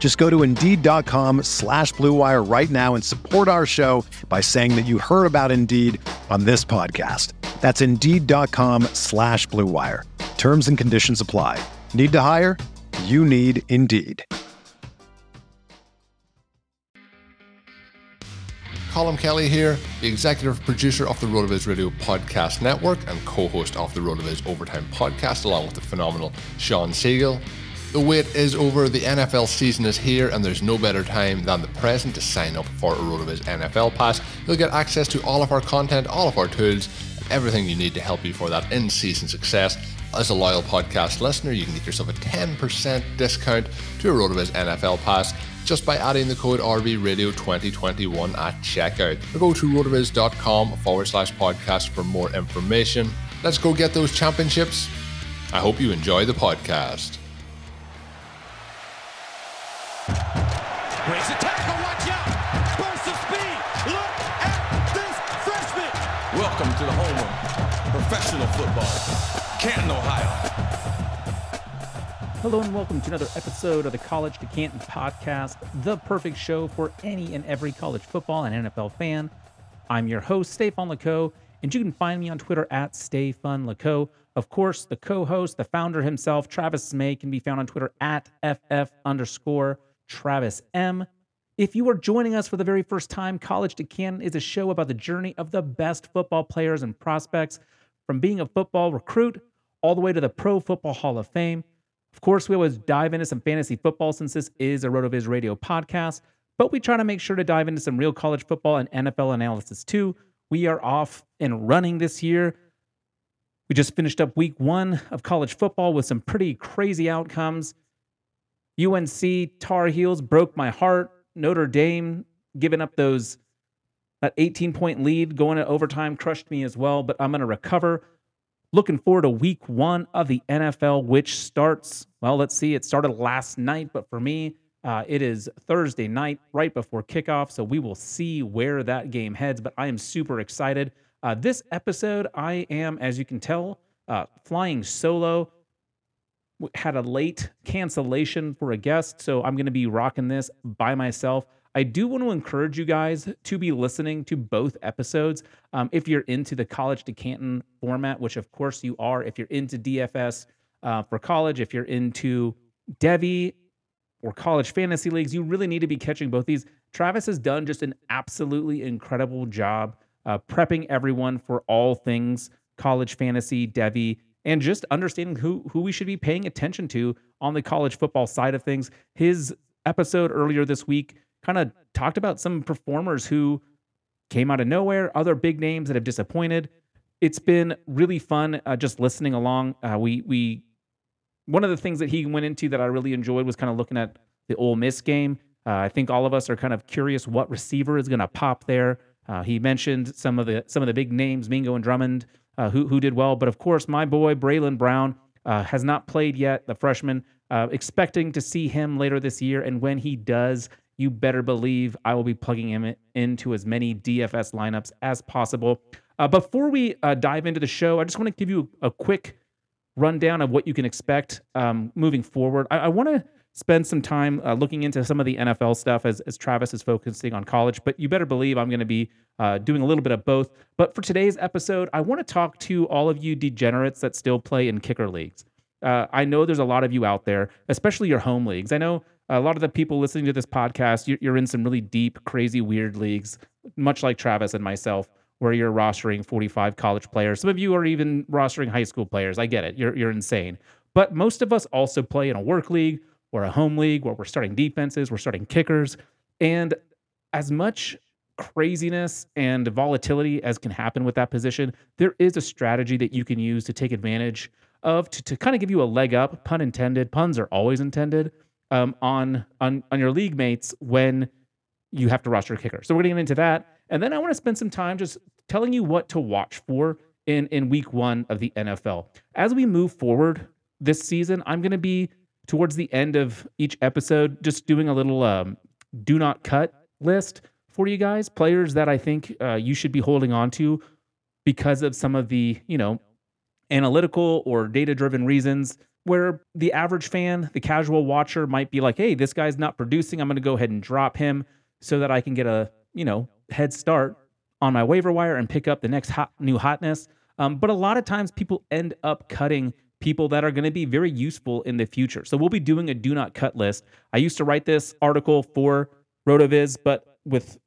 Just go to Indeed.com/Blue Wire right now and support our show by saying that you heard about Indeed on this podcast. That's Indeed.com/Blue Wire. Terms and conditions apply. Need to hire? You need Indeed. Colin Kelly here, the executive producer of the RotoViz Radio Podcast Network and co-host of the RotoViz Overtime Podcast, along with the phenomenal Sean Siegel. The wait is over, the NFL season is here, and there's no better time than the present to sign up for a RotoViz NFL Pass. You'll get access to all of our content, all of our tools, and everything you need to help you for that in-season success. As a loyal podcast listener, you can get yourself a 10% discount to a RotoViz NFL Pass just by adding the code RVRadio2021 at checkout. Or go to rotoviz.com/podcast for more information. Let's go get those championships. I hope you enjoy the podcast. Breaks a tackle, watch out! Burst of speed! Look at this freshman! Welcome to the home of professional football, Canton, Ohio. Hello and welcome to another episode of the College to Canton podcast, the perfect show for any and every college football and NFL fan. I'm your host, Stafon Laco, and you can find me on Twitter at Stafon Laco. Of course, the co-host, the founder himself, Travis May, can be found on Twitter at FF_Travis M. If you are joining us for the very first time, College to Canton is a show about the journey of the best football players and prospects, from being a football recruit all the way to the Pro Football Hall of Fame. Of course, we always dive into some fantasy football since this is a RotoViz Radio podcast, but we try to make sure to dive into some real college football and NFL analysis too. We are off and running this year. We just finished up week one of college football with some pretty crazy outcomes. UNC Tar Heels broke my heart. Notre Dame giving up that 18-point lead going to overtime crushed me as well, but I'm going to recover. Looking forward to week one of the NFL, which starts, well, let's see, it started last night, but for me, it is Thursday night right before kickoff, so we will see where that game heads, but I am super excited. This episode, I am, as you can tell, flying solo. Had a late cancellation for a guest, so I'm going to be rocking this by myself. I do want to encourage you guys to be listening to both episodes. If you're into the College to Canton format, which of course you are, if you're into DFS for college, if you're into Devy or college fantasy leagues, you really need to be catching both these. Travis has done just an absolutely incredible job prepping everyone for all things college fantasy, Devy, and just understanding who we should be paying attention to on the college football side of things. His episode earlier this week kind of talked about some performers who came out of nowhere, other big names that have disappointed. It's been really fun just listening along. We one of the things that he went into that I really enjoyed was kind of looking at the Ole Miss game. I think all of us are kind of curious what receiver is going to pop there. He mentioned some of the big names, Mingo and Drummond, who did well. But of course, my boy, Braylon Brown, has not played yet, the freshman. Expecting to see him later this year. And when he does, you better believe I will be plugging him into as many DFS lineups as possible. Before we dive into the show, I just want to give you a quick rundown of what you can expect moving forward. I want to spend some time looking into some of the NFL stuff as Travis is focusing on college, but you better believe I'm going to be doing a little bit of both. But for today's episode, I want to talk to all of you degenerates that still play in kicker leagues. I know there's a lot of you out there, especially your home leagues. I know a lot of the people listening to this podcast, you're in some really deep, crazy, weird leagues, much like Travis and myself, where you're rostering 45 college players. Some of you are even rostering high school players. I get it. You're insane. But most of us also play in a work league or a home league where we're starting defenses, we're starting kickers. And as much craziness and volatility as can happen with that position, there is a strategy that you can use to take advantage of to kind of give you a leg up, pun intended. Puns are always intended, on your league mates when you have to roster a kicker. So we're going to get into that. And then I want to spend some time just telling you what to watch for in week one of the NFL. As we move forward this season, I'm going to be towards the end of each episode, just doing a little do not cut list for you guys, players that I think you should be holding on to because of some of the, analytical or data-driven reasons where the average fan, the casual watcher might be like, hey, this guy's not producing. I'm going to go ahead and drop him so that I can get a, head start on my waiver wire and pick up the next new hotness. But a lot of times people end up cutting people that are going to be very useful in the future. So we'll be doing a do not cut list. I used to write this article for RotoViz, but with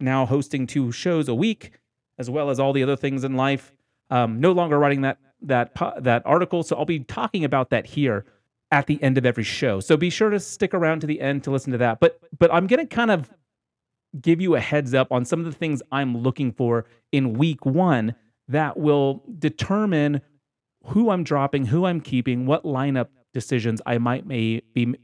now hosting 2 shows a week, as well as all the other things in life, no longer writing that article. So I'll be talking about that here at the end of every show. So be sure to stick around to the end to listen to that. But I'm going to kind of give you a heads up on some of the things I'm looking for in week one that will determine who I'm dropping, who I'm keeping, what lineup decisions I may be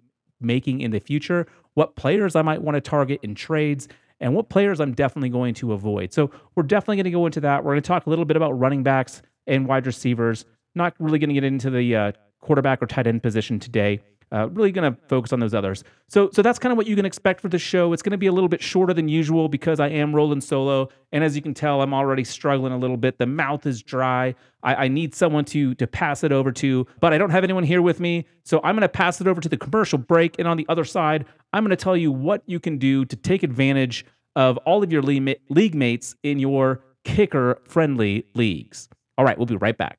making in the future, what players I might want to target in trades, and what players I'm definitely going to avoid. So we're definitely going to go into that. We're going to talk a little bit about running backs and wide receivers. Not really going to get into the quarterback or tight end position today. Really going to focus on those others. So that's kind of what you can expect for the show. It's going to be a little bit shorter than usual because I am rolling solo. And as you can tell, I'm already struggling a little bit. The mouth is dry. I need someone to pass it over to, but I don't have anyone here with me. So I'm going to pass it over to the commercial break. And on the other side, I'm going to tell you what you can do to take advantage of all of your league mates in your kicker-friendly leagues. All right, we'll be right back.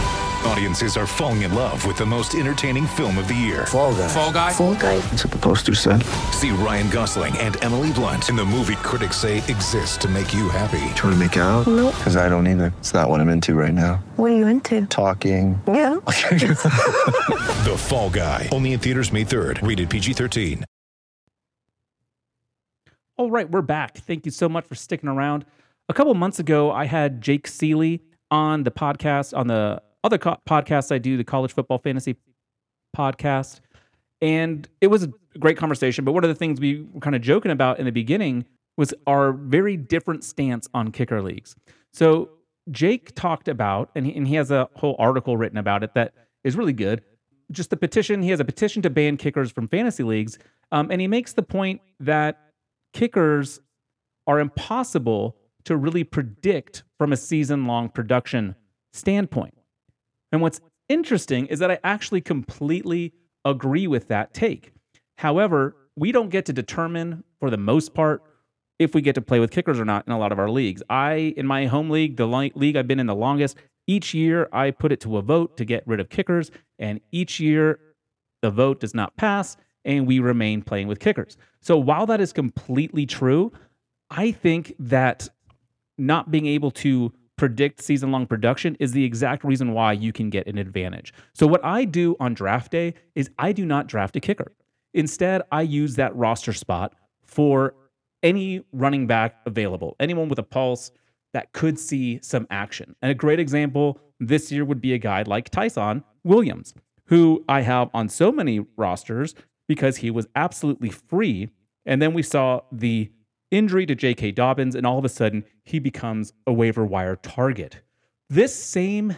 Audiences are falling in love with the most entertaining film of the year. Fall Guy. Fall Guy? Fall Guy. That's what the poster said. See Ryan Gosling and Emily Blunt in the movie critics say exists to make you happy. Trying to make it out? Nope. Because I don't either. It's not what I'm into right now. What are you into? Talking. Yeah. The Fall Guy. Only in theaters May 3rd. Rated PG-13. All right, we're back. Thank you so much for sticking around. A couple months ago, I had Jake Seeley on the podcast, on the other podcast I do, the College Football Fantasy Podcast. And it was a great conversation. But one of the things we were kind of joking about in the beginning was our very different stance on kicker leagues. So Jake talked about, and he has a whole article written about it that is really good, just the petition. He has a petition to ban kickers from fantasy leagues. And he makes the point that kickers are impossible to really predict from a season-long production standpoint. And what's interesting is that I actually completely agree with that take. However, we don't get to determine, for the most part, if we get to play with kickers or not in a lot of our leagues. In my home league, the league I've been in the longest, each year I put it to a vote to get rid of kickers, and each year the vote does not pass, and we remain playing with kickers. So while that is completely true, I think that not being able to predict season-long production is the exact reason why you can get an advantage. So what I do on draft day is I do not draft a kicker. Instead, I use that roster spot for any running back available, anyone with a pulse that could see some action. And a great example this year would be a guy like Ty'Son Williams, who I have on so many rosters because he was absolutely free. And then we saw the injury to J.K. Dobbins, and all of a sudden, he becomes a waiver wire target. This same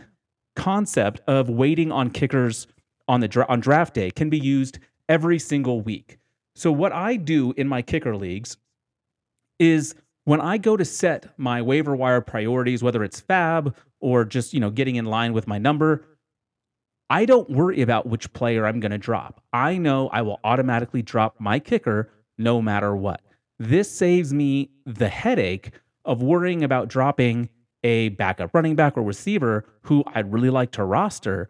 concept of waiting on kickers on draft day can be used every single week. So what I do in my kicker leagues is when I go to set my waiver wire priorities, whether it's fab or just, getting in line with my number, I don't worry about which player I'm going to drop. I know I will automatically drop my kicker no matter what. This saves me the headache of worrying about dropping a backup running back or receiver who I'd really like to roster,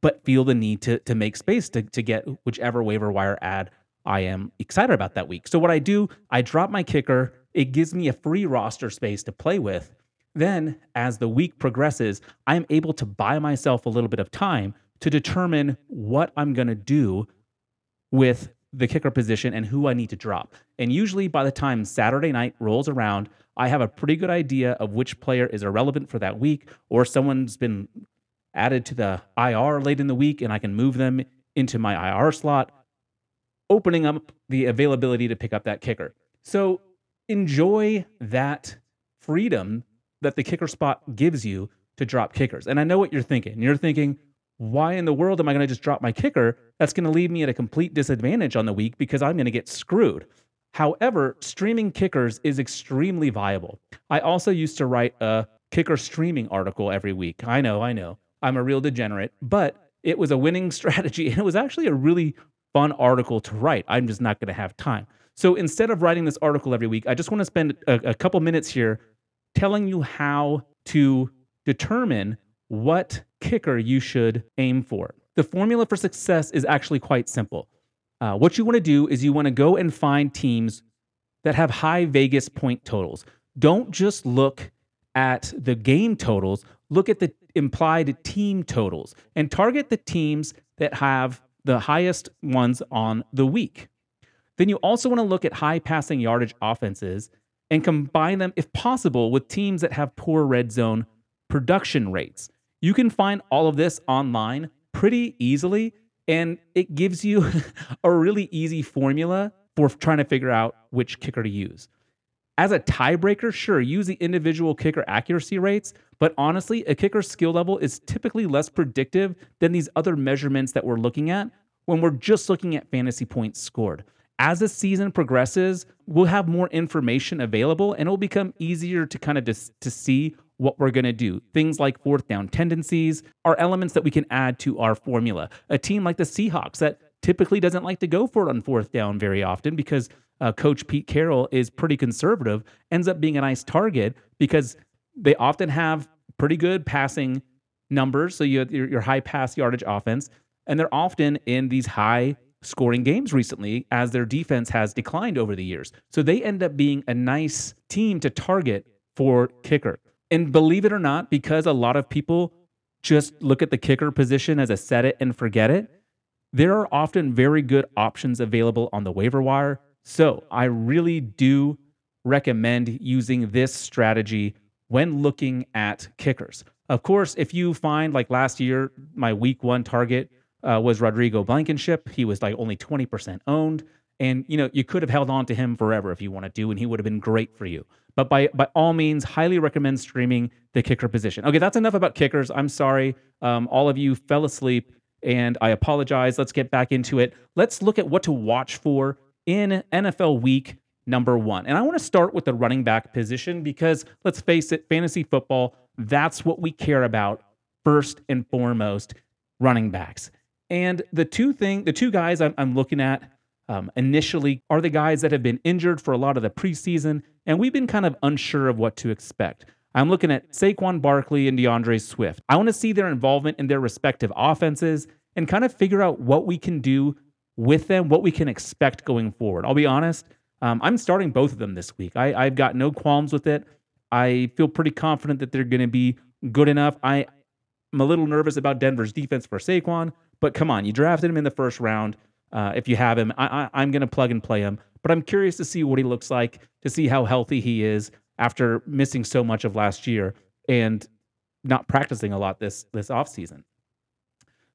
but feel the need to make space to get whichever waiver wire ad I am excited about that week. So what I do, I drop my kicker. It gives me a free roster space to play with. Then as the week progresses, I'm able to buy myself a little bit of time to determine what I'm going to do with the kicker position and who I need to drop. And usually by the time Saturday night rolls around, I have a pretty good idea of which player is irrelevant for that week, or someone's been added to the IR late in the week and I can move them into my IR slot, opening up the availability to pick up that kicker. So enjoy that freedom that the kicker spot gives you to drop kickers. And I know what you're thinking. You're thinking, why in the world am I going to just drop my kicker? That's going to leave me at a complete disadvantage on the week because I'm going to get screwed. However, streaming kickers is extremely viable. I also used to write a kicker streaming article every week. I know. I'm a real degenerate, but it was a winning strategy, and it was actually a really fun article to write. I'm just not going to have time. So instead of writing this article every week, I just want to spend a couple minutes here telling you how to determine what kicker you should aim for. The formula for success is actually quite simple. What you want to do is you want to go and find teams that have high Vegas point totals. Don't just look at the game totals, look at the implied team totals and target the teams that have the highest ones on the week. Then you also want to look at high passing yardage offenses and combine them, if possible, with teams that have poor red zone production rates. You can find all of this online pretty easily, and it gives you a really easy formula for trying to figure out which kicker to use. As a tiebreaker, sure, use the individual kicker accuracy rates, but honestly, a kicker's skill level is typically less predictive than these other measurements that we're looking at when we're just looking at fantasy points scored. As the season progresses, we'll have more information available, and it'll become easier to kind of to see what we're going to do. Things like fourth down tendencies are elements that we can add to our formula. A team like the Seahawks that typically doesn't like to go for it on fourth down very often because Coach Pete Carroll is pretty conservative, ends up being a nice target because they often have pretty good passing numbers, so you have your high pass yardage offense, and they're often in these high scoring games recently as their defense has declined over the years. So they end up being a nice team to target for kicker. And believe it or not, because a lot of people just look at the kicker position as a set it and forget it, there are often very good options available on the waiver wire. So I really do recommend using this strategy when looking at kickers. Of course, if you find, like last year, my week one target was Rodrigo Blankenship. He was like only 20% owned. And, you know, you could have held on to him forever if you wanted to, and he would have been great for you. But by all means, highly recommend streaming the kicker position. Okay, that's enough about kickers. I'm sorry. All of you fell asleep, and I apologize. Let's get back into it. Let's look at what to watch for in NFL week number one. And I want to start with the running back position because, let's face it, fantasy football, that's what we care about first and foremost, running backs. And the two guys I'm looking at initially are the guys that have been injured for a lot of the preseason, and we've been kind of unsure of what to expect. I'm looking at Saquon Barkley and DeAndre Swift. I want to see their involvement in their respective offenses and kind of figure out what we can do with them, what we can expect going forward. I'll be honest, I'm starting both of them this week. I've got no qualms with it. I feel pretty confident that they're going to be good enough. I'm a little nervous about Denver's defense for Saquon, but come on, you drafted him in the first round. If you have him, I'm going to plug and play him, but I'm curious to see what he looks like, to see how healthy he is after missing so much of last year and not practicing a lot this offseason.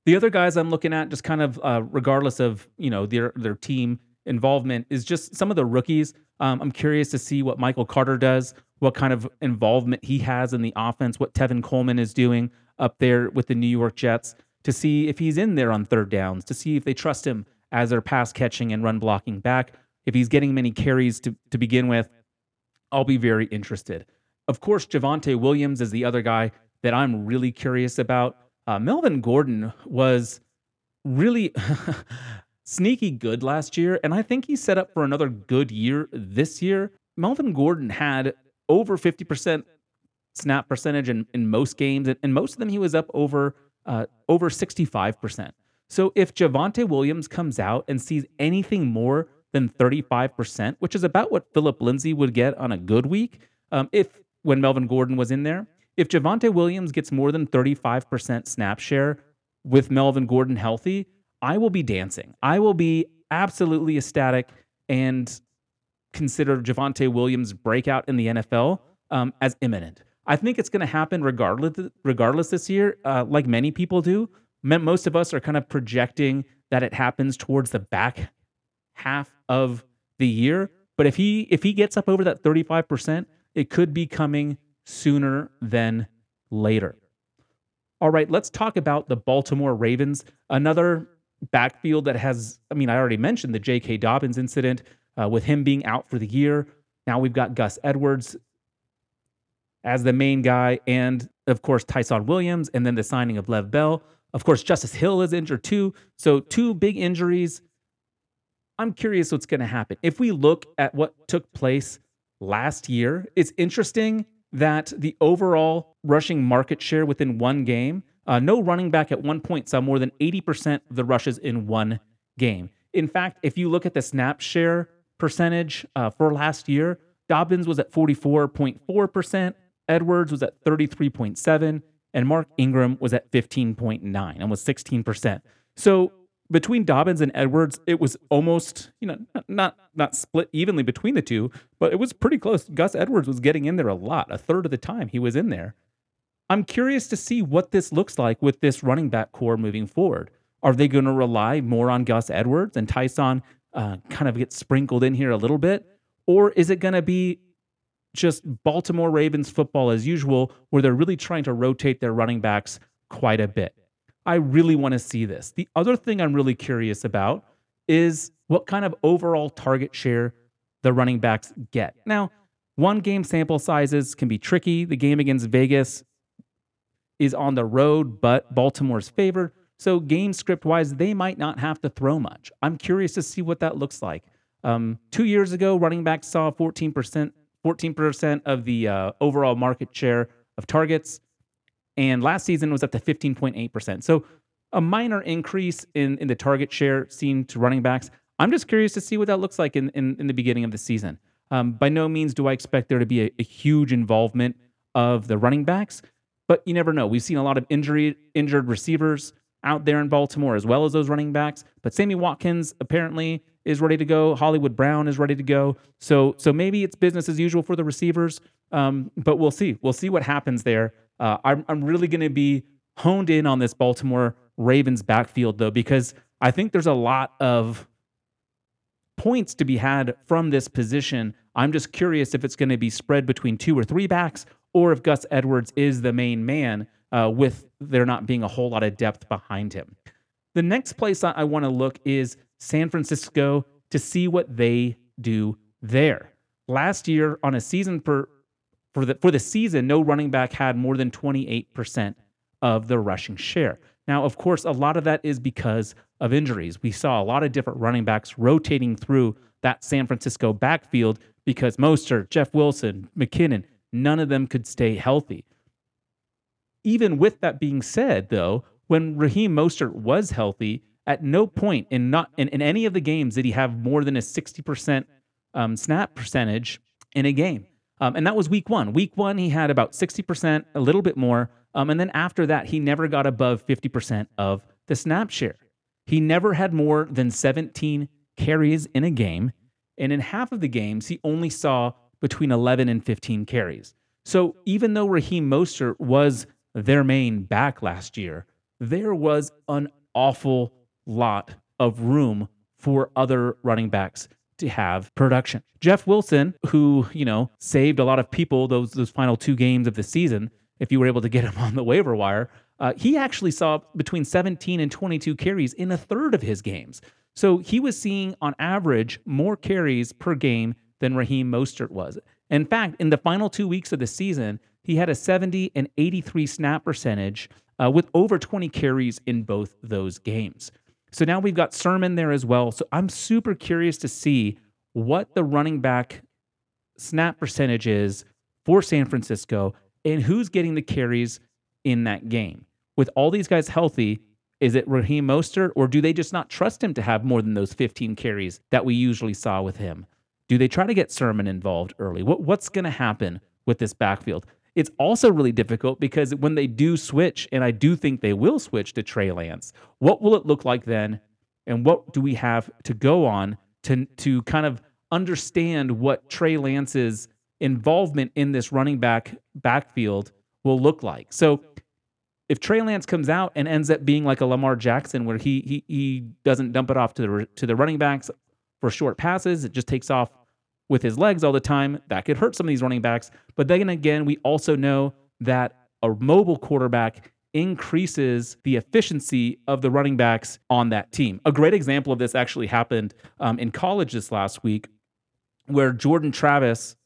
The other guys I'm looking at, just kind of regardless of, you know, their team involvement, is just some of the rookies. I'm curious to see what Michael Carter does, what kind of involvement he has in the offense, what Tevin Coleman is doing up there with the New York Jets, to see if he's in there on third downs, to see if they trust him as their pass catching and run blocking back, if he's getting many carries to begin with. I'll be very interested. Of course, Javonte Williams is the other guy that I'm really curious about. Melvin Gordon was really sneaky good last year, and I think he's set up for another good year this year. Melvin Gordon had over 50% snap percentage in most games, and in most of them he was up over 65%. So if Javonte Williams comes out and sees anything more than 35%, which is about what Philip Lindsay would get on a good week, when Melvin Gordon was in there, if Javonte Williams gets more than 35% snap share with Melvin Gordon healthy, I will be dancing. I will be absolutely ecstatic and consider Javonte Williams' breakout in the NFL as imminent. I think it's going to happen regardless this year, like many people do. Most of us are kind of projecting that it happens towards the back half of the year. But if he gets up over that 35%, it could be coming sooner than later. All right, let's talk about the Baltimore Ravens. Another backfield that has, I already mentioned the J.K. Dobbins incident with him being out for the year. Now we've got Gus Edwards as the main guy, and of course Ty'Son Williams, and then the signing of Lev Bell. Of course, Justice Hill is injured too. So two big injuries. I'm curious what's going to happen. If we look at what took place last year, it's interesting that the overall rushing market share within one game, no running back at one point saw more than 80% of the rushes in one game. In fact, if you look at the snap share percentage for last year, Dobbins was at 44.4%, Edwards was at 33.7%, and Mark Ingram was at 15.9%, almost 16%. So between Dobbins and Edwards, it was almost, not split evenly between the two, but it was pretty close. Gus Edwards was getting in there a lot. A third of the time he was in there. I'm curious to see what this looks like with this running back core moving forward. Are they going to rely more on Gus Edwards and Ty'Son kind of get sprinkled in here a little bit? Or is it going to be just Baltimore Ravens football as usual, where they're really trying to rotate their running backs quite a bit? I really want to see this. The other thing I'm really curious about is what kind of overall target share the running backs get. Now, one game sample sizes can be tricky. The game against Vegas is on the road, but Baltimore's favored. So game script-wise, they might not have to throw much. I'm curious to see what that looks like. 2 years ago, running backs saw 14% of the overall market share of targets. And last season it was up to 15.8%. So a minor increase in the target share seen to running backs. I'm just curious to see what that looks like in the beginning of the season. By no means do I expect there to be a huge involvement of the running backs, but you never know. We've seen a lot of injured receivers out there in Baltimore, as well as those running backs. But Sammy Watkins apparently is ready to go. Hollywood Brown is ready to go. So maybe it's business as usual for the receivers. But we'll see. We'll see what happens there. I'm really going to be honed in on this Baltimore Ravens backfield, though, because I think there's a lot of points to be had from this position. I'm just curious if it's going to be spread between two or three backs, or if Gus Edwards is the main man, with there not being a whole lot of depth behind him. The next place I want to look is San Francisco to see what they do there. Last year on a season for the season, no running back had more than 28% of the rushing share. Now, of course, a lot of that is because of injuries. We saw a lot of different running backs rotating through that San Francisco backfield because Mostert, Jeff Wilson, McKinnon, none of them could stay healthy. Even with that being said, though, when Raheem Mostert was healthy, at no point in any of the games did he have more than a 60% snap percentage in a game. And that was week one. Week one, he had about 60%, a little bit more. And then after that, he never got above 50% of the snap share. He never had more than 17 carries in a game. And in half of the games, he only saw between 11 and 15 carries. So even though Raheem Mostert was their main back last year, there was an awful lot of room for other running backs to have production. Jeff Wilson, who, saved a lot of people those final two games of the season, if you were able to get him on the waiver wire, he actually saw between 17 and 22 carries in a third of his games. So he was seeing, on average, more carries per game than Raheem Mostert was. In fact, in the final 2 weeks of the season, he had a 70 and 83 snap percentage with over 20 carries in both those games. So now we've got Sermon there as well. So I'm super curious to see what the running back snap percentage is for San Francisco and who's getting the carries in that game. With all these guys healthy, is it Raheem Mostert, or do they just not trust him to have more than those 15 carries that we usually saw with him? Do they try to get Sermon involved early? What's going to happen with this backfield? It's also really difficult because when they do switch, and I do think they will switch to Trey Lance, what will it look like then? And what do we have to go on to kind of understand what Trey Lance's involvement in this running backfield will look like? So if Trey Lance comes out and ends up being like a Lamar Jackson, where he doesn't dump it off to the running backs for short passes, it just takes off with his legs all the time, that could hurt some of these running backs. But then again, we also know that a mobile quarterback increases the efficiency of the running backs on that team. A great example of this actually happened in college this last week, where Jordan Travis,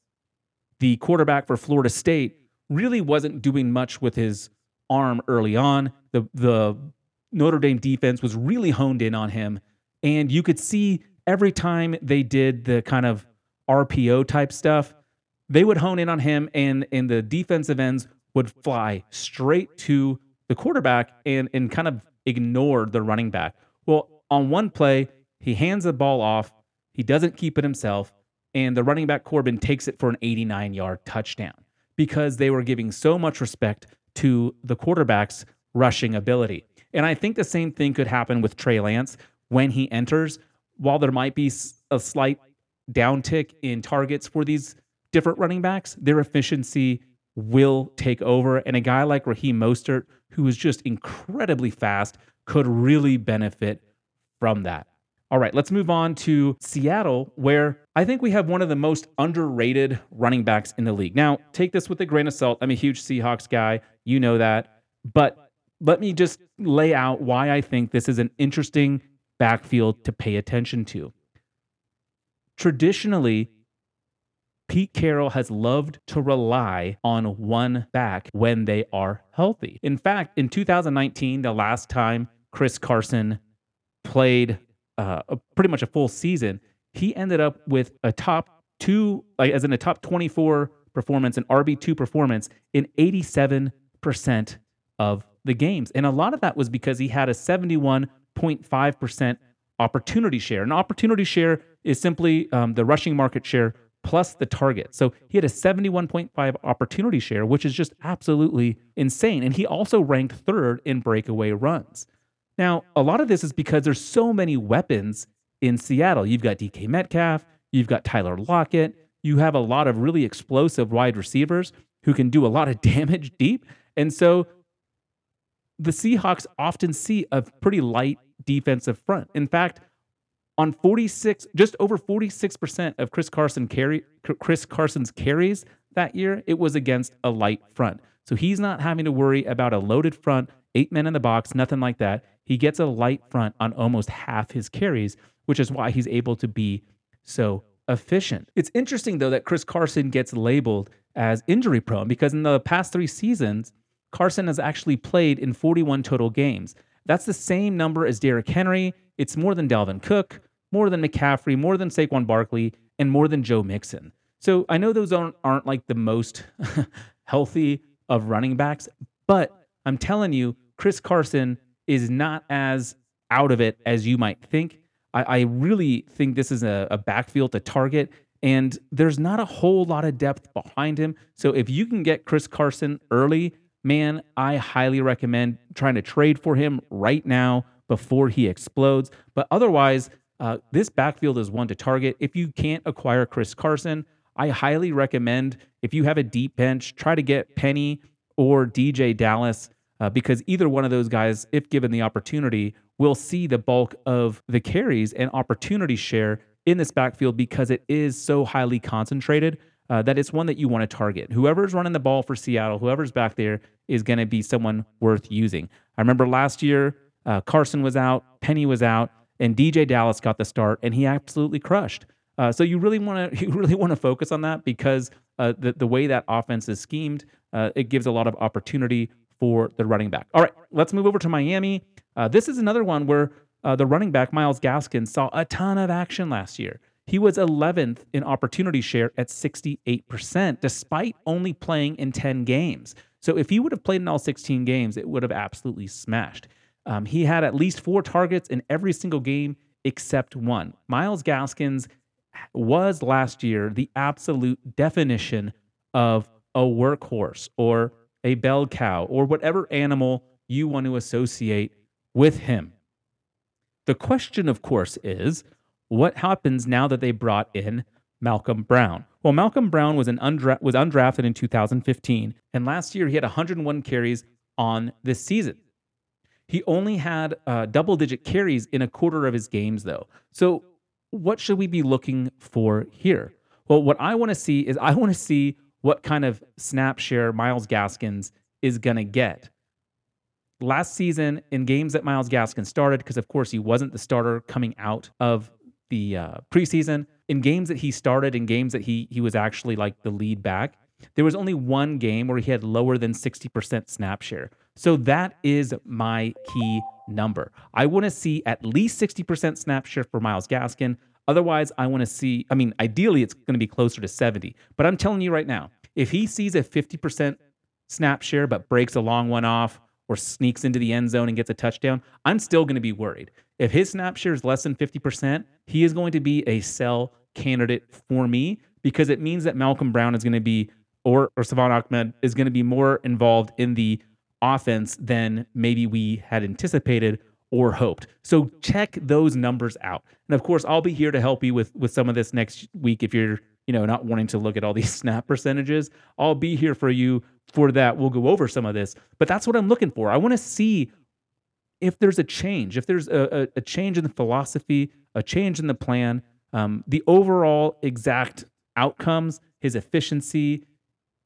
the quarterback for Florida State, really wasn't doing much with his arm early on. The Notre Dame defense was really honed in on him, and you could see every time they did the kind of RPO type stuff, they would hone in on him, and the defensive ends would fly straight to the quarterback and kind of ignore the running back. Well, on one play, he hands the ball off, he doesn't keep it himself, and the running back Corbin takes it for an 89-yard touchdown because they were giving so much respect to the quarterback's rushing ability. And I think the same thing could happen with Trey Lance when he enters. While there might be a slight downtick in targets for these different running backs, their efficiency will take over. And a guy like Raheem Mostert, who is just incredibly fast, could really benefit from that. All right, let's move on to Seattle, where I think we have one of the most underrated running backs in the league. Now, take this with a grain of salt. I'm a huge Seahawks guy. You know that. But let me just lay out why I think this is an interesting backfield to pay attention to. Traditionally, Pete Carroll has loved to rely on one back when they are healthy. In fact, in 2019, the last time Chris Carson played pretty much a full season, he ended up with a top 24 performance, an RB2 performance in 87% of the games. And a lot of that was because he had a 71.5% opportunity share. An opportunity share is simply the rushing market share plus the target. So he had a 71.5 opportunity share, which is just absolutely insane. And he also ranked third in breakaway runs. Now, a lot of this is because there's so many weapons in Seattle. You've got DK Metcalf, you've got Tyler Lockett, you have a lot of really explosive wide receivers who can do a lot of damage deep. And so the Seahawks often see a pretty light defensive front. In fact, on just over 46% of Chris Carson's carries that year, it was against a light front. So he's not having to worry about a loaded front, 8 men in the box, nothing like that. He gets a light front on almost half his carries, which is why he's able to be so efficient. It's interesting, though, that Chris Carson gets labeled as injury prone because in the past 3 seasons, Carson has actually played in 41 total games. That's the same number as Derrick Henry. It's more than Dalvin Cook, more than McCaffrey, more than Saquon Barkley, and more than Joe Mixon. So I know those aren't like the most healthy of running backs, but I'm telling you, Chris Carson is not as out of it as you might think. I really think this is a backfield to target, and there's not a whole lot of depth behind him. So if you can get Chris Carson early, man, I highly recommend trying to trade for him right now before he explodes. But otherwise, this backfield is one to target. If you can't acquire Chris Carson, I highly recommend, if you have a deep bench, try to get Penny or DJ Dallas, because either one of those guys, if given the opportunity, will see the bulk of the carries and opportunity share in this backfield because it is so highly concentrated that it's one that you want to target. Whoever's running the ball for Seattle, whoever's back there, is going to be someone worth using. I remember last year, Carson was out, Penny was out, and DJ Dallas got the start, and he absolutely crushed. So you really want to focus on that because the way that offense is schemed, it gives a lot of opportunity for the running back. All right, let's move over to Miami. This is another one where the running back, Myles Gaskin, saw a ton of action last year. He was 11th in opportunity share at 68%, despite only playing in 10 games. So if he would have played in all 16 games, it would have absolutely smashed. He had at least 4 targets in every single game except one. Myles Gaskin was last year the absolute definition of a workhorse or a bell cow or whatever animal you want to associate with him. The question, of course, is what happens now that they brought in Malcolm Brown? Well, Malcolm Brown was was undrafted in 2015, and last year he had 101 carries on this season. He only had double-digit carries in a quarter of his games, though. So what should we be looking for here? Well, what I want to see is what kind of snap share Myles Gaskin is going to get. Last season, in games that Myles Gaskin started, because of course he wasn't the starter coming out of the preseason, in games that he started, in games that he was actually like the lead back, there was only one game where he had lower than 60% snap share. So that is my key number. I want to see at least 60% snap share for Myles Gaskin. Otherwise, I want to see, ideally it's going to be closer to 70. But I'm telling you right now, if he sees a 50% snap share but breaks a long one off or sneaks into the end zone and gets a touchdown, I'm still going to be worried. If his snap share is less than 50%, he is going to be a sell candidate for me because it means that Malcolm Brown is going to be, or Savon Ahmed is going to be more involved in the offense than maybe we had anticipated or hoped. So check those numbers out. And of course, I'll be here to help you with some of this next week. If you're, not wanting to look at all these snap percentages, I'll be here for you for that. We'll go over some of this, but that's what I'm looking for. I want to see if there's a change, if there's a change in the philosophy, a change in the plan, the overall exact outcomes, his efficiency,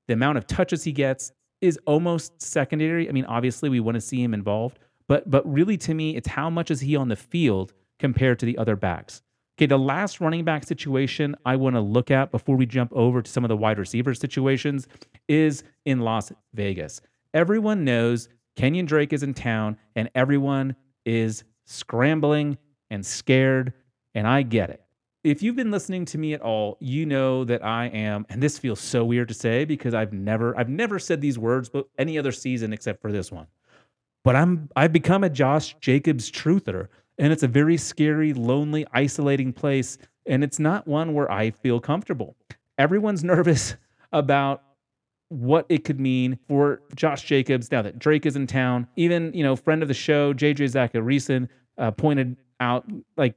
the amount of touches he gets is almost secondary. Obviously we want to see him involved, but really to me, it's how much is he on the field compared to the other backs. Okay, the last running back situation I want to look at before we jump over to some of the wide receiver situations is in Las Vegas. Everyone knows Kenyon Drake is in town and everyone is scrambling and scared, and I get it. If you've been listening to me at all, you know that I am, and this feels so weird to say because I've never said these words but any other season except for this one. But I've become a Josh Jacobs truther, and it's a very scary, lonely, isolating place, and it's not one where I feel comfortable. Everyone's nervous about what it could mean for Josh Jacobs now that Drake is in town. Even, you know, friend of the show, JJ Zacharyson, pointed out like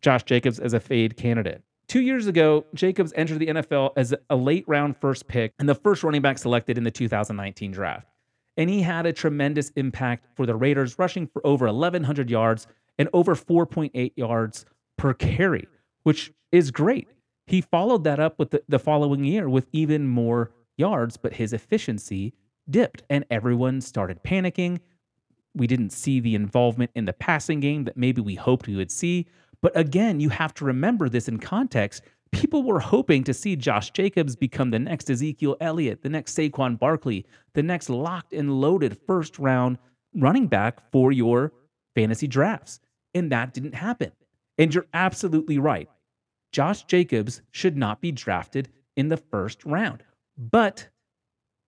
Josh Jacobs as a fade candidate. 2 years ago, Jacobs entered the NFL as a late round first pick and the first running back selected in the 2019 draft. And he had a tremendous impact for the Raiders, rushing for over 1,100 yards and over 4.8 yards per carry, which is great. He followed that up with the following year with even more yards, but his efficiency dipped and everyone started panicking. We didn't see the involvement in the passing game that maybe we hoped we would see. But again, you have to remember this in context. People were hoping to see Josh Jacobs become the next Ezekiel Elliott, the next Saquon Barkley, the next locked and loaded first round running back for your fantasy drafts. And that didn't happen. And you're absolutely right. Josh Jacobs should not be drafted in the first round. But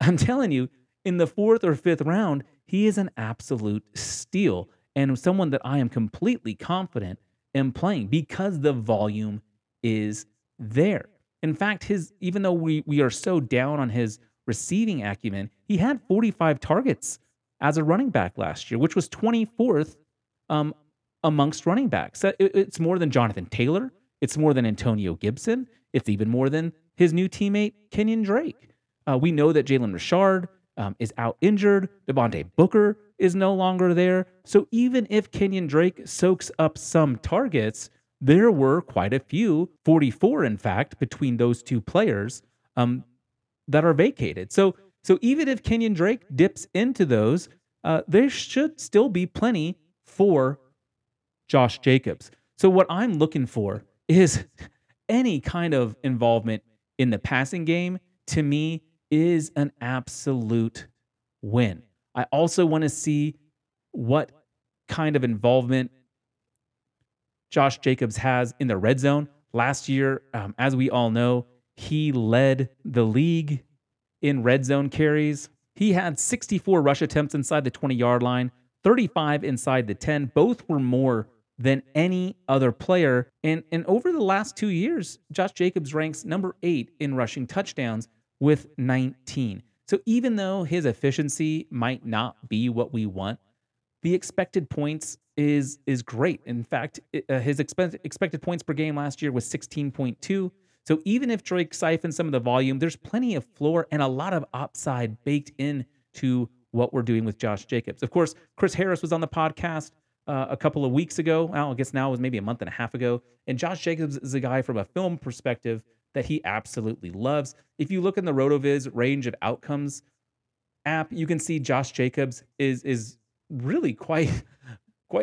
I'm telling you, in the fourth or fifth round, he is an absolute steal and someone that I am completely confident in playing because the volume is there. In fact, even though we are so down on his receiving acumen, he had 45 targets as a running back last year, which was 24th amongst running backs. It's more than Jonathan Taylor. It's more than Antonio Gibson. It's even more than his new teammate, Kenyon Drake. We know that Jalen Richard is out injured. Devontae Booker is no longer there. So even if Kenyon Drake soaks up some targets, there were quite a few, 44 in fact, between those two players that are vacated. So even if Kenyon Drake dips into those, there should still be plenty for Josh Jacobs. So what I'm looking for is any kind of involvement in the passing game, to me, is an absolute win. I also want to see what kind of involvement Josh Jacobs has in the red zone. Last year, as we all know, he led the league in red zone carries. He had 64 rush attempts inside the 20-yard line, 35 inside the 10. Both were more than any other player. And over the last 2 years, Josh Jacobs ranks number 8 in rushing touchdowns with 19. So even though his efficiency might not be what we want, the expected points is great. In fact, his expected points per game last year was 16.2. So even if Drake siphons some of the volume, there's plenty of floor and a lot of upside baked in to what we're doing with Josh Jacobs. Of course, Chris Harris was on the podcast a couple of weeks ago. Well, I guess now it was maybe a month and a half ago. And Josh Jacobs is a guy from a film perspective that he absolutely loves. If you look in the RotoViz range of outcomes app, you can see Josh Jacobs is really quite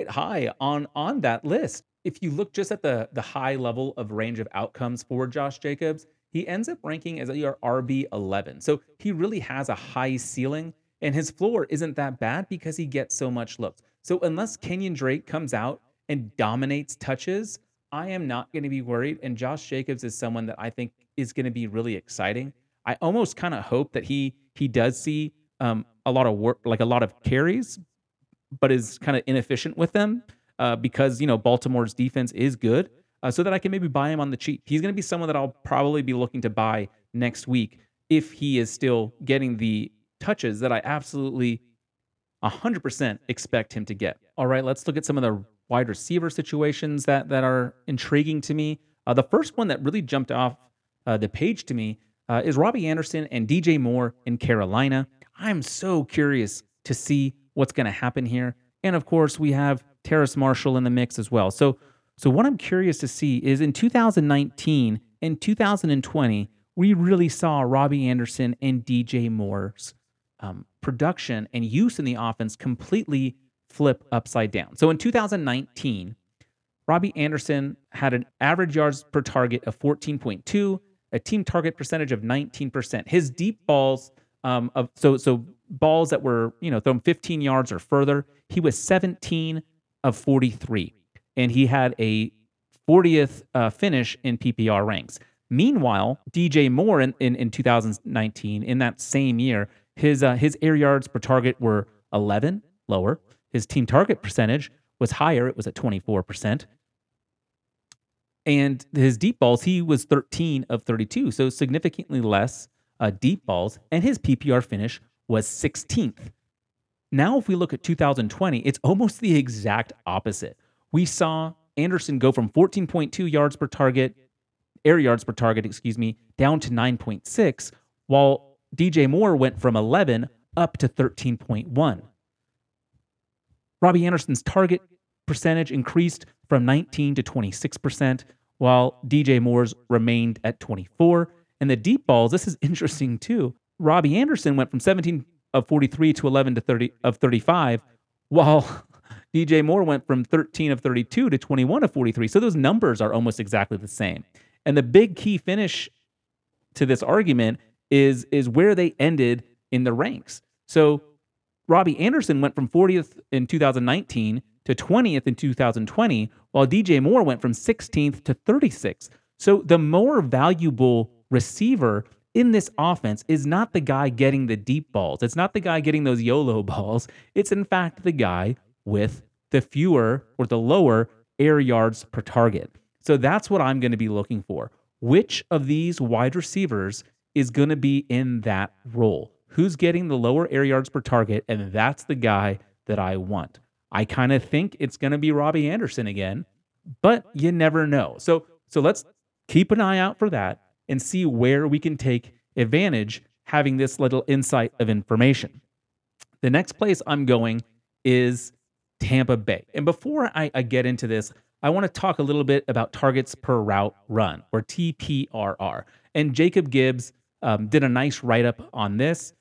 high on that list. If you look just at the high level of range of outcomes for Josh Jacobs, he ends up ranking as your RB11. So he really has a high ceiling, and his floor isn't that bad because he gets so much looks. So unless Kenyon Drake comes out and dominates touches, I am not going to be worried. And Josh Jacobs is someone that I think is going to be really exciting. I almost kind of hope that he does see a lot of work, like a lot of carries, but is kind of inefficient with them because, you know, Baltimore's defense is good, so that I can maybe buy him on the cheap. He's going to be someone that I'll probably be looking to buy next week if he is still getting the touches that I absolutely 100% expect him to get. All right, let's look at some of the wide receiver situations that are intriguing to me. The first one that really jumped off the page to me is Robbie Anderson and DJ Moore in Carolina. I'm so curious to see what's going to happen here. And of course, we have Terrace Marshall in the mix as well. So what I'm curious to see is in 2019 and 2020, we really saw Robbie Anderson and DJ Moore's production and use in the offense completely flip upside down. So in 2019, Robbie Anderson had an average yards per target of 14.2, a team target percentage of 19%. His deep balls, balls that were, you know, thrown 15 yards or further, he was 17 of 43, and he had a 40th finish in PPR ranks. Meanwhile, DJ Moore in 2019, in that same year, his air yards per target were 11, lower. His team target percentage was higher. It was at 24%. And his deep balls, he was 13 of 32, so significantly less deep balls. And his PPR finish was 16th. Now, if we look at 2020, it's almost the exact opposite. We saw Anderson go from 14.2 yards per target, air yards per target, down to 9.6, while DJ Moore went from 11 up to 13.1. Robbie Anderson's target percentage increased from 19 to 26%, while DJ Moore's remained at 24. And the deep balls, this is interesting too. Robbie Anderson went from 17 of 43 to 11 to 30 of 35, while DJ Moore went from 13 of 32 to 21 of 43. So those numbers are almost exactly the same. And the big key finish to this argument is where they ended in the ranks. So Robbie Anderson went from 40th in 2019 to 20th in 2020, while DJ Moore went from 16th to 36th. So the more valuable receiver in this offense is not the guy getting the deep balls. It's not the guy getting those YOLO balls. It's in fact the guy with the fewer or the lower air yards per target. So that's what I'm going to be looking for. Which of these wide receivers is going to be in that role? Who's getting the lower air yards per target? And that's the guy that I want. I kind of think it's going to be Robbie Anderson again, but you never know. So let's keep an eye out for that and see where we can take advantage having this little insight of information. The next place I'm going is Tampa Bay. And before I get into this, I want to talk a little bit about targets per route run, or TPRR. And Jacob Gibbs did a nice write-up on this.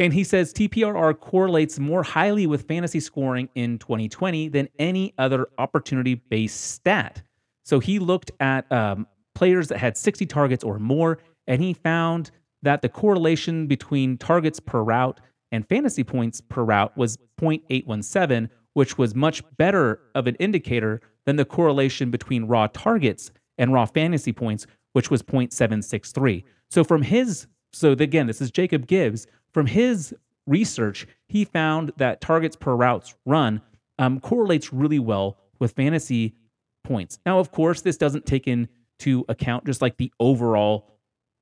And he says TPRR correlates more highly with fantasy scoring in 2020 than any other opportunity-based stat. So he looked at players that had 60 targets or more, and he found that the correlation between targets per route and fantasy points per route was 0.817, which was much better of an indicator than the correlation between raw targets and raw fantasy points, which was 0.763. So again, this is Jacob Gibbs. From his research, he found that targets per routes run correlates really well with fantasy points. Now, of course, this doesn't take into account just like the overall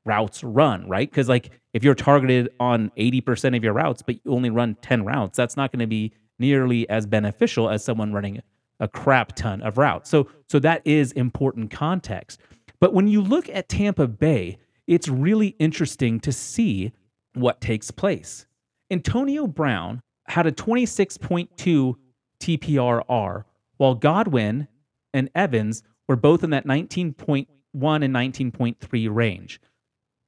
routes run, right? Because like if you're targeted on 80% of your routes, but you only run 10 routes, that's not going to be nearly as beneficial as someone running a crap ton of routes. So that is important context. But when you look at Tampa Bay, it's really interesting to see what takes place. Antonio Brown had a 26.2 TPRR, while Godwin and Evans were both in that 19.1 and 19.3 range.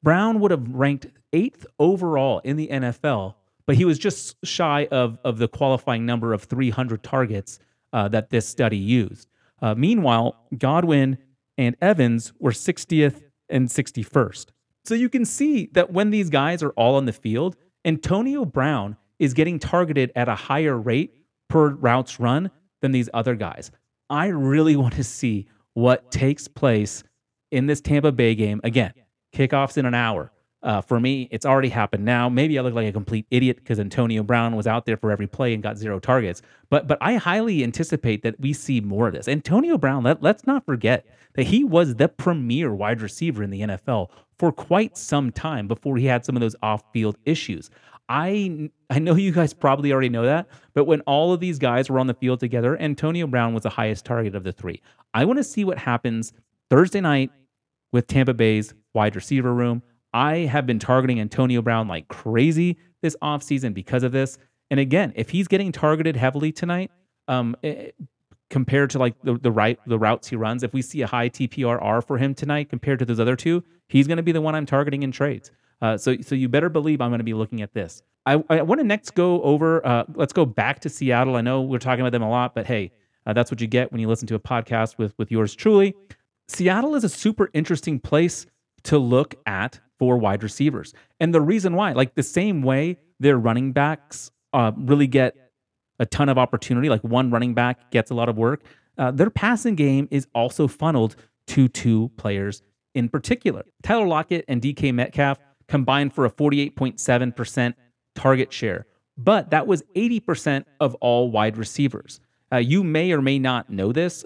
Brown would have ranked 8th overall in the NFL, but he was just shy of the qualifying number of 300 targets that this study used. Meanwhile, Godwin and Evans were 60th and 61st. So you can see that when these guys are all on the field, Antonio Brown is getting targeted at a higher rate per routes run than these other guys. I really want to see what takes place in this Tampa Bay game. Again, kickoff's in an hour. For me, it's already happened now. Maybe I look like a complete idiot because Antonio Brown was out there for every play and got zero targets. But I highly anticipate that we see more of this. Antonio Brown, let's not forget that he was the premier wide receiver in the NFL for quite some time before he had some of those off-field issues. I know you guys probably already know that, but when all of these guys were on the field together, Antonio Brown was the highest target of the three. I want to see what happens Thursday night with Tampa Bay's wide receiver room. I have been targeting Antonio Brown like crazy this offseason because of this. And again, if he's getting targeted heavily tonight, compared to like the routes he runs, if we see a high TPRR for him tonight compared to those other two, he's going to be the one I'm targeting in trades. So you better believe I'm going to be looking at this. I want to next go over, let's go back to Seattle. I know we're talking about them a lot, but hey, that's what you get when you listen to a podcast with yours truly. Seattle is a super interesting place to look at for wide receivers. And the reason why, like the same way their running backs really get a ton of opportunity, like one running back gets a lot of work, their passing game is also funneled to two players in particular. Tyler Lockett and DK Metcalf combined for a 48.7% target share, but that was 80% of all wide receivers. You may or may not know this,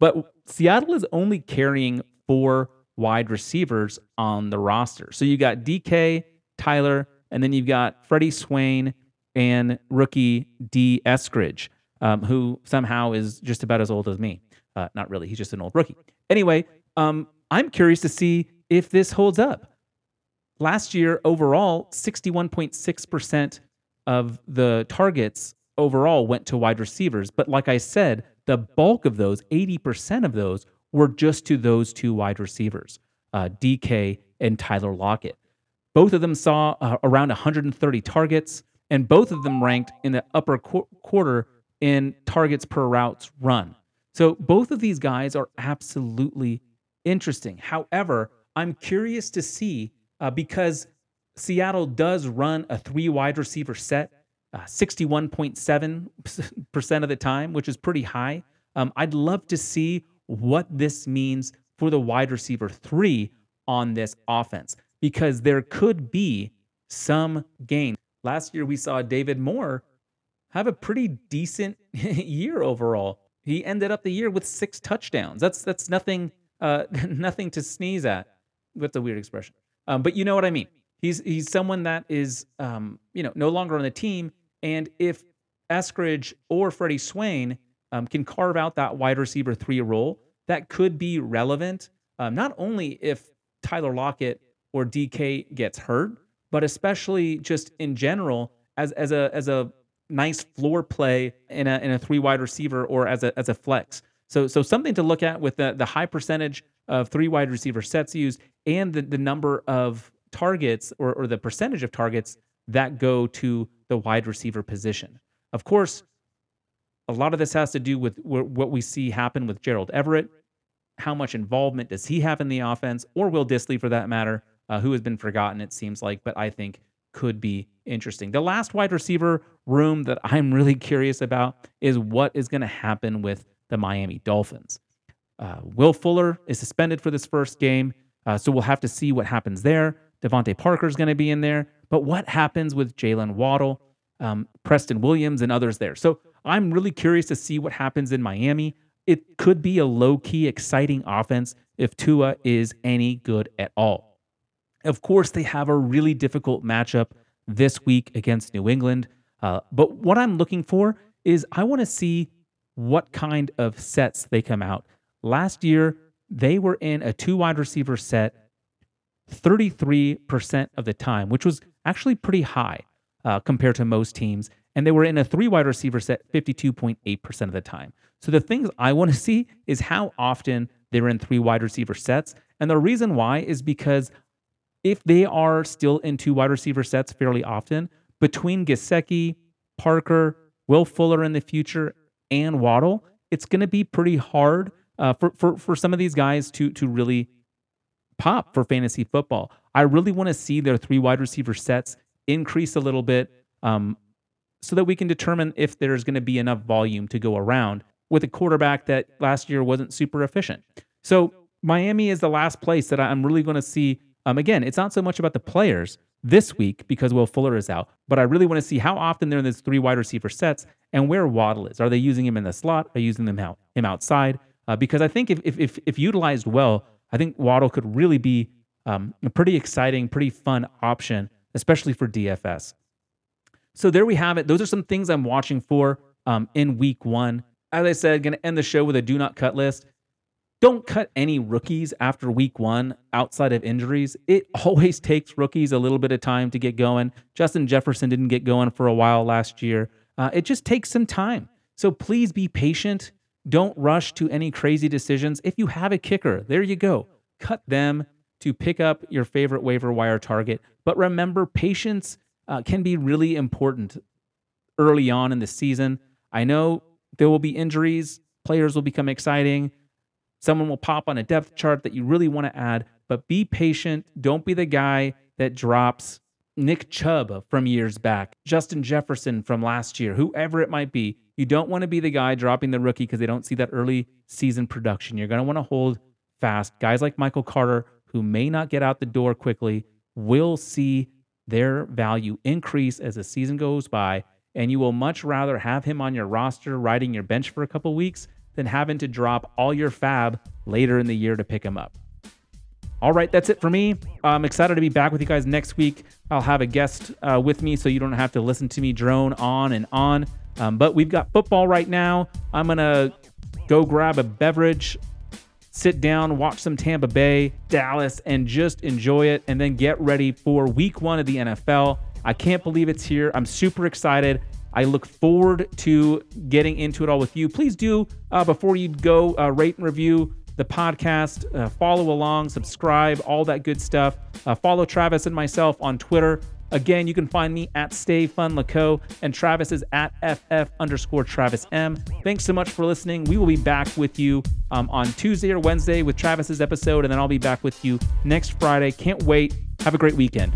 but Seattle is only carrying 4 wide receivers on the roster. So you got DK, Tyler, and then you've got Freddie Swain and rookie D. Eskridge, who somehow is just about as old as me. Not really. He's just an old rookie. Anyway, I'm curious to see if this holds up. Last year, overall, 61.6% of the targets overall went to wide receivers. But like I said, the bulk of those, 80% of those, were just to those 2 wide receivers, DK and Tyler Lockett. Both of them saw around 130 targets, and both of them ranked in the upper quarter in targets per routes run. So both of these guys are absolutely interesting. However, I'm curious to see, because Seattle does run a 3 wide receiver set 61.7% of the time, which is pretty high. I'd love to see what this means for the wide receiver 3 on this offense, because there could be some gain. Last year, we saw David Moore have a pretty decent year overall. He ended up the year with 6 touchdowns. That's nothing to sneeze at. That's a weird expression, but you know what I mean. He's someone that is no longer on the team, and if Eskridge or Freddie Swain can carve out that wide receiver 3 role, that could be relevant. Not only if Tyler Lockett or DK gets hurt, but especially just in general as a nice floor play in a 3 wide receiver or as a flex. So something to look at with the high percentage of 3 wide receiver sets used and the number of targets or the percentage of targets that go to the wide receiver position. Of course, a lot of this has to do with what we see happen with Gerald Everett. How much involvement does he have in the offense, or Will Dissly for that matter, who has been forgotten, it seems like, but I think could be interesting. The last wide receiver room that I'm really curious about is what is going to happen with the Miami Dolphins. Will Fuller is suspended for this first game, so we'll have to see what happens there. Devontae Parker is going to be in there, but what happens with Jaylen Waddle, Preston Williams, and others there? So I'm really curious to see what happens in Miami. It could be a low-key, exciting offense if Tua is any good at all. Of course, they have a really difficult matchup this week against New England, but what I'm looking for is I want to see what kind of sets they come out. Last year, they were in a 2 wide receiver set 33% of the time, which was actually pretty high compared to most teams. And they were in a 3 wide receiver set 52.8% of the time. So the things I want to see is how often they're in 3 wide receiver sets. And the reason why is because if they are still in 2 wide receiver sets fairly often, between Gesicki, Parker, Will Fuller in the future, and Waddle, it's going to be pretty hard for some of these guys to really pop for fantasy football. I really want to see their 3 wide receiver sets increase a little bit so that we can determine if there's going to be enough volume to go around with a quarterback that last year wasn't super efficient. So Miami is the last place that I'm really going to see. Again, it's not so much about the players this week because Will Fuller is out, but I really want to see how often they're in these 3 wide receiver sets and where Waddle is. Are they using him in the slot? Are they using him outside? Because I think if utilized well, I think Waddle could really be a pretty exciting, pretty fun option, especially for DFS. So there we have it. Those are some things I'm watching for in week one. As I said, going to end the show with a do not cut list. Don't cut any rookies after week one outside of injuries. It always takes rookies a little bit of time to get going. Justin Jefferson didn't get going for a while last year. It just takes some time. So please be patient. Don't rush to any crazy decisions. If you have a kicker, there you go. Cut them to pick up your favorite waiver wire target. But remember, patience can be really important early on in the season. I know there will be injuries. Players will become exciting. Someone will pop on a depth chart that you really want to add. But be patient. Don't be the guy that drops Nick Chubb from years back, Justin Jefferson from last year, whoever it might be. You don't want to be the guy dropping the rookie because they don't see that early season production. You're going to want to hold fast. Guys like Michael Carter, who may not get out the door quickly, will see their value increase as the season goes by, and you will much rather have him on your roster riding your bench for a couple weeks than having to drop all your fab later in the year to pick him up. All right, that's it for me. I'm excited to be back with you guys next week. I'll have a guest with me so you don't have to listen to me drone on and on. But we've got football right now. I'm going to go grab a beverage, sit down, watch some Tampa Bay, Dallas, and just enjoy it, and then get ready for week one of the NFL. I can't believe it's here. I'm super excited. I look forward to getting into it all with you. Please do, before you go, rate and review the podcast, follow along, subscribe, all that good stuff. Follow Travis and myself on Twitter. Again, you can find me at Stafon Laco, and Travis is at FF_TravisM. Thanks so much for listening. We will be back with you on Tuesday or Wednesday with Travis's episode, and then I'll be back with you next Friday. Can't wait. Have a great weekend.